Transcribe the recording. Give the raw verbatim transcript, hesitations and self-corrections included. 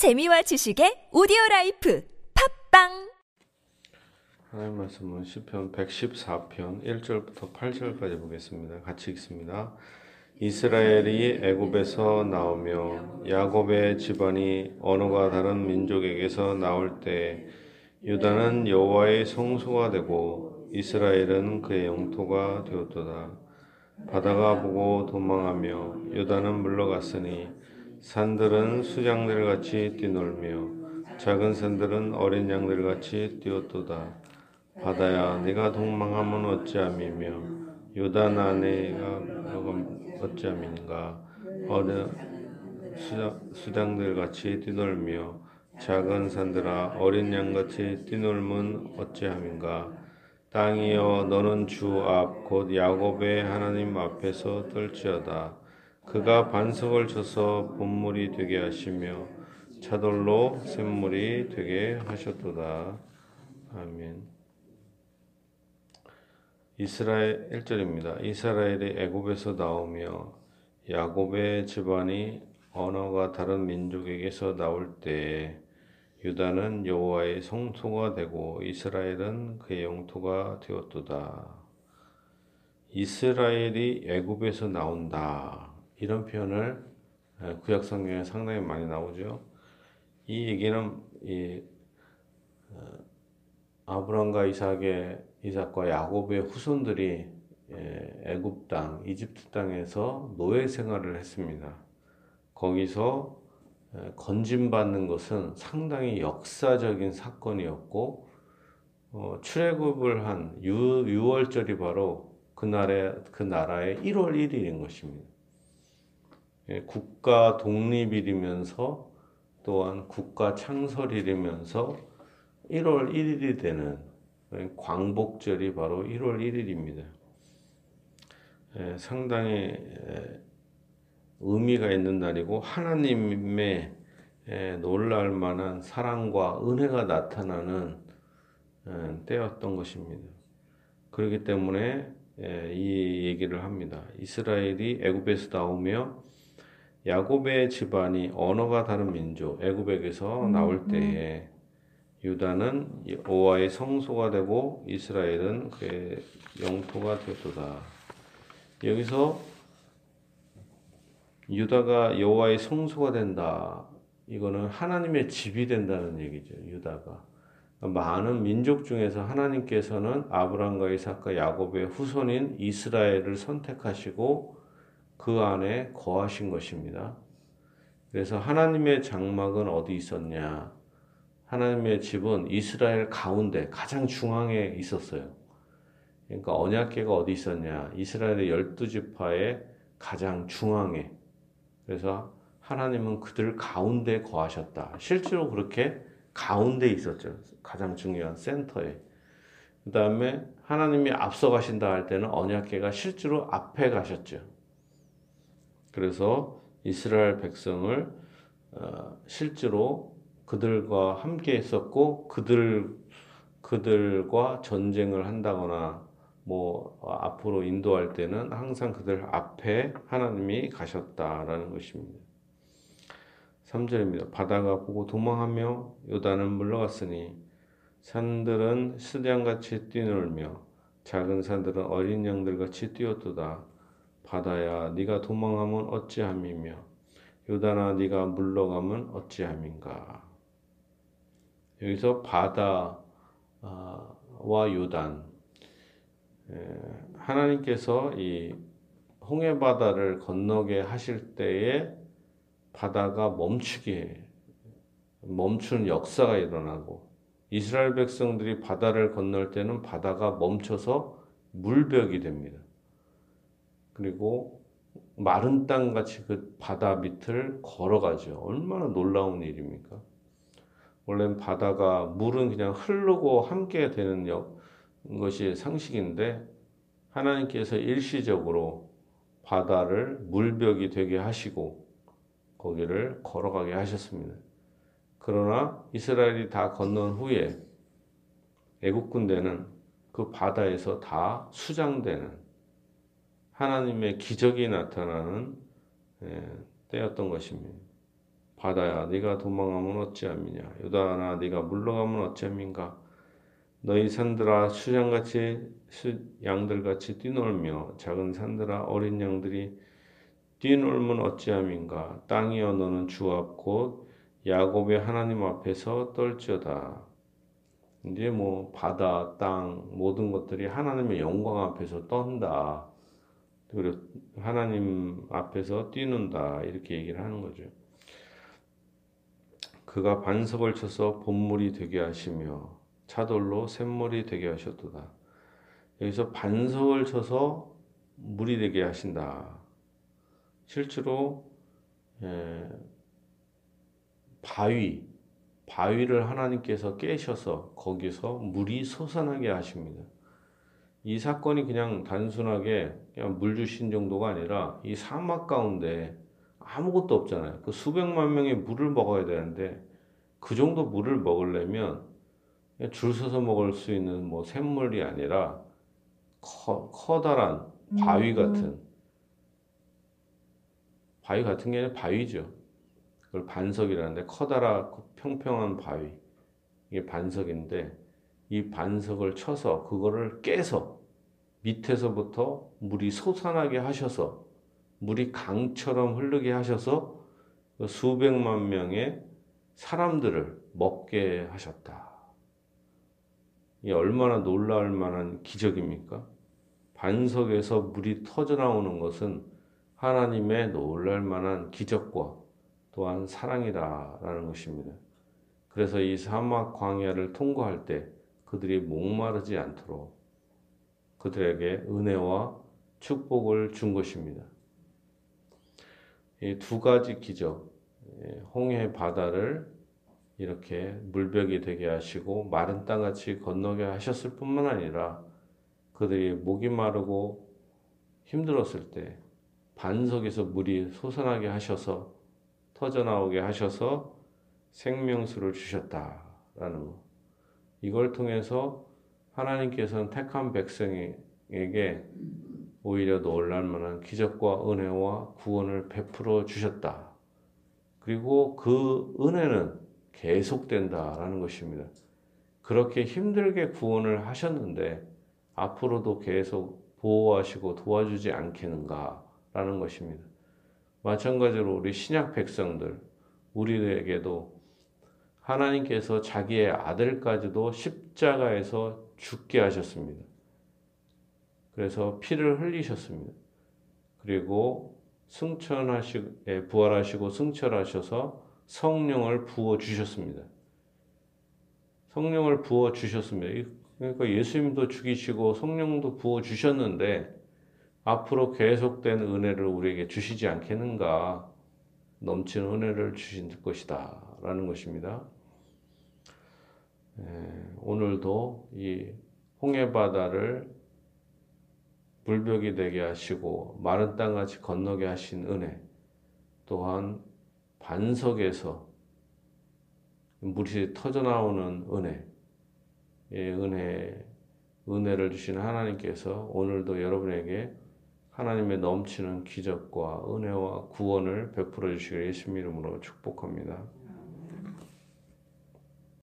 재미와 지식의 오디오라이프 팝빵! 하나님 말씀은 시편 백십사 편 일 절부터 팔 절까지 보겠습니다. 같이 읽습니다. 이스라엘이 애굽에서 나오며 야곱의 집안이 언어가 다른 민족에게서 나올 때 유다는 여호와의 성소가 되고 이스라엘은 그의 영토가 되었도다. 바다가 보고 도망하며 유다는 물러갔으니 산들은 수장들같이 뛰놀며 작은 산들은 어린 양들같이 뛰었도다. 바다야 네가 동망함은 어찌함이며 요단아 네가 어찌함인가. 어느 수장들같이 뛰놀며 작은 산들아 어린 양같이 뛰놀면 어찌함인가. 땅이여 너는 주 앞 곧 야곱의 하나님 앞에서 떨지어다. 그가 반석을 쳐서 봇물이 되게 하시며 차돌로 샘물이 되게 하셨도다. 아멘. 이스라엘 일 절입니다. 이스라엘이 애굽에서 나오며 야곱의 집안이 언어가 다른 민족에게서 나올 때에 유다는 여호와의 성소가 되고 이스라엘은 그의 영토가 되었도다. 이스라엘이 애굽에서 나온다. 이런 표현을 구약 성경에 상당히 많이 나오죠. 이 얘기는 이 아브람과 이삭의 이삭과 야곱의 후손들이 애굽 땅, 이집트 땅에서 노예 생활을 했습니다. 거기서 건진받는 것은 상당히 역사적인 사건이었고 출애굽을 한 유월절이 바로 그날의 그 나라의 일월 일일인 것입니다. 국가 독립일이면서 또한 국가 창설일이면서 일월 일일이 되는 광복절이 바로 일월 일일입니다. 상당히 의미가 있는 날이고 하나님의 놀랄 만한 사랑과 은혜가 나타나는 때였던 것입니다. 그렇기 때문에 이 얘기를 합니다. 이스라엘이 애굽에서 나오며 야곱의 집안이 언어가 다른 민족 애굽에게서 나올 때에 유다는 여호와의 성소가 되고 이스라엘은 그의 영토가 되었도다. 여기서 유다가 여호와의 성소가 된다. 이거는 하나님의 집이 된다는 얘기죠. 유다가 많은 민족 중에서 하나님께서는 아브람과 이삭과 야곱의 후손인 이스라엘을 선택하시고 그 안에 거하신 것입니다. 그래서 하나님의 장막은 어디 있었냐? 하나님의 집은 이스라엘 가운데 가장 중앙에 있었어요. 그러니까 언약궤가 어디 있었냐? 이스라엘의 열두 지파의 가장 중앙에. 그래서 하나님은 그들 가운데 거하셨다. 실제로 그렇게 가운데 있었죠. 가장 중요한 센터에. 그 다음에 하나님이 앞서 가신다 할 때는 언약궤가 실제로 앞에 가셨죠. 그래서 이스라엘 백성을 실제로 그들과 함께 있었고 그들 그들과 전쟁을 한다거나 뭐 앞으로 인도할 때는 항상 그들 앞에 하나님이 가셨다라는 것입니다. 삼 절입니다. 바다가 보고 도망하며 요단은 물러갔으니 산들은 수장같이 뛰놀며 작은 산들은 어린 양들같이 뛰었도다. 바다야 네가 도망하면 어찌함이며 요단아 네가 물러가면 어찌함인가. 여기서 바다와 요단, 하나님께서 이 홍해바다를 건너게 하실 때에 바다가 멈추게 멈추는 역사가 일어나고 이스라엘 백성들이 바다를 건널 때는 바다가 멈춰서 물벽이 됩니다. 그리고 마른 땅같이 그 바다 밑을 걸어가죠. 얼마나 놀라운 일입니까? 원래는 바다가 물은 그냥 흐르고 함께 되는 것이 상식인데 하나님께서 일시적으로 바다를 물벽이 되게 하시고 거기를 걸어가게 하셨습니다. 그러나 이스라엘이 다 건넌 후에 애국 군대는 그 바다에서 다 수장되는 하나님의 기적이 나타나는 때였던 것입니다. 바다야 네가 도망하면 어찌함이냐. 요단아 네가 물러가면 어찌함인가. 너희 산들아 수양같이 양들같이 뛰놀며 작은 산들아 어린 양들이 뛰놀면 어찌함인가. 땅이여 너는 주 앞 곧 야곱의 하나님 앞에서 떨지어다. 이제 뭐 바다, 땅 모든 것들이 하나님의 영광 앞에서 떤다. 그리고 하나님 앞에서 뛰는다. 이렇게 얘기를 하는 거죠. 그가 반석을 쳐서 봇물이 되게 하시며 차돌로 샘물이 되게 하셨도다. 여기서 반석을 쳐서 물이 되게 하신다. 실제로 예, 바위, 바위를 하나님께서 깨셔서 거기서 물이 솟아나게 하십니다. 이 사건이 그냥 단순하게 그냥 물 주신 정도가 아니라 이 사막 가운데 아무것도 없잖아요. 그 수백만 명의 물을 먹어야 되는데 그 정도 물을 먹으려면 줄 서서 먹을 수 있는 뭐 샘물이 아니라 커, 커다란 바위 같은 음. 바위 같은 게 아니라 바위죠. 그걸 반석이라는데 커다랗고 평평한 바위 이게 반석인데 이 반석을 쳐서 그거를 깨서 밑에서부터 물이 솟아나게 하셔서 물이 강처럼 흐르게 하셔서 수백만 명의 사람들을 먹게 하셨다. 이게 얼마나 놀라울 만한 기적입니까? 반석에서 물이 터져나오는 것은 하나님의 놀랄 만한 기적과 또한 사랑이다라는 것입니다. 그래서 이 사막 광야를 통과할 때 그들이 목마르지 않도록 그들에게 은혜와 축복을 준 것입니다. 이 두 가지 기적, 홍해 바다를 이렇게 물벽이 되게 하시고 마른 땅같이 건너게 하셨을 뿐만 아니라 그들이 목이 마르고 힘들었을 때 반석에서 물이 솟아나게 하셔서 터져나오게 하셔서 생명수를 주셨다라는 것. 이걸 통해서 하나님께서는 택한 백성에게 오히려 놀랄만한 기적과 은혜와 구원을 베풀어 주셨다. 그리고 그 은혜는 계속된다라는 것입니다. 그렇게 힘들게 구원을 하셨는데 앞으로도 계속 보호하시고 도와주지 않겠는가라는 것입니다. 마찬가지로 우리 신약 백성들, 우리에게도 하나님께서 자기의 아들까지도 십자가에서 죽게 하셨습니다. 그래서 피를 흘리셨습니다. 그리고 승천하시고 부활하시고 승천하셔서 성령을 부어 주셨습니다. 성령을 부어 주셨습니다. 그러니까 예수님도 죽이시고 성령도 부어 주셨는데 앞으로 계속된 은혜를 우리에게 주시지 않겠는가? 넘치는 은혜를 주신 것이다 라는 것입니다. 에, 오늘도 이 홍해바다를 물벽이 되게 하시고 마른 땅같이 건너게 하신 은혜 또한 반석에서 물이 터져나오는 은혜 예, 은혜 은혜를 주신 하나님께서 오늘도 여러분에게 하나님의 넘치는 기적과 은혜와 구원을 베풀어 주시기를 예수님 이름으로 축복합니다.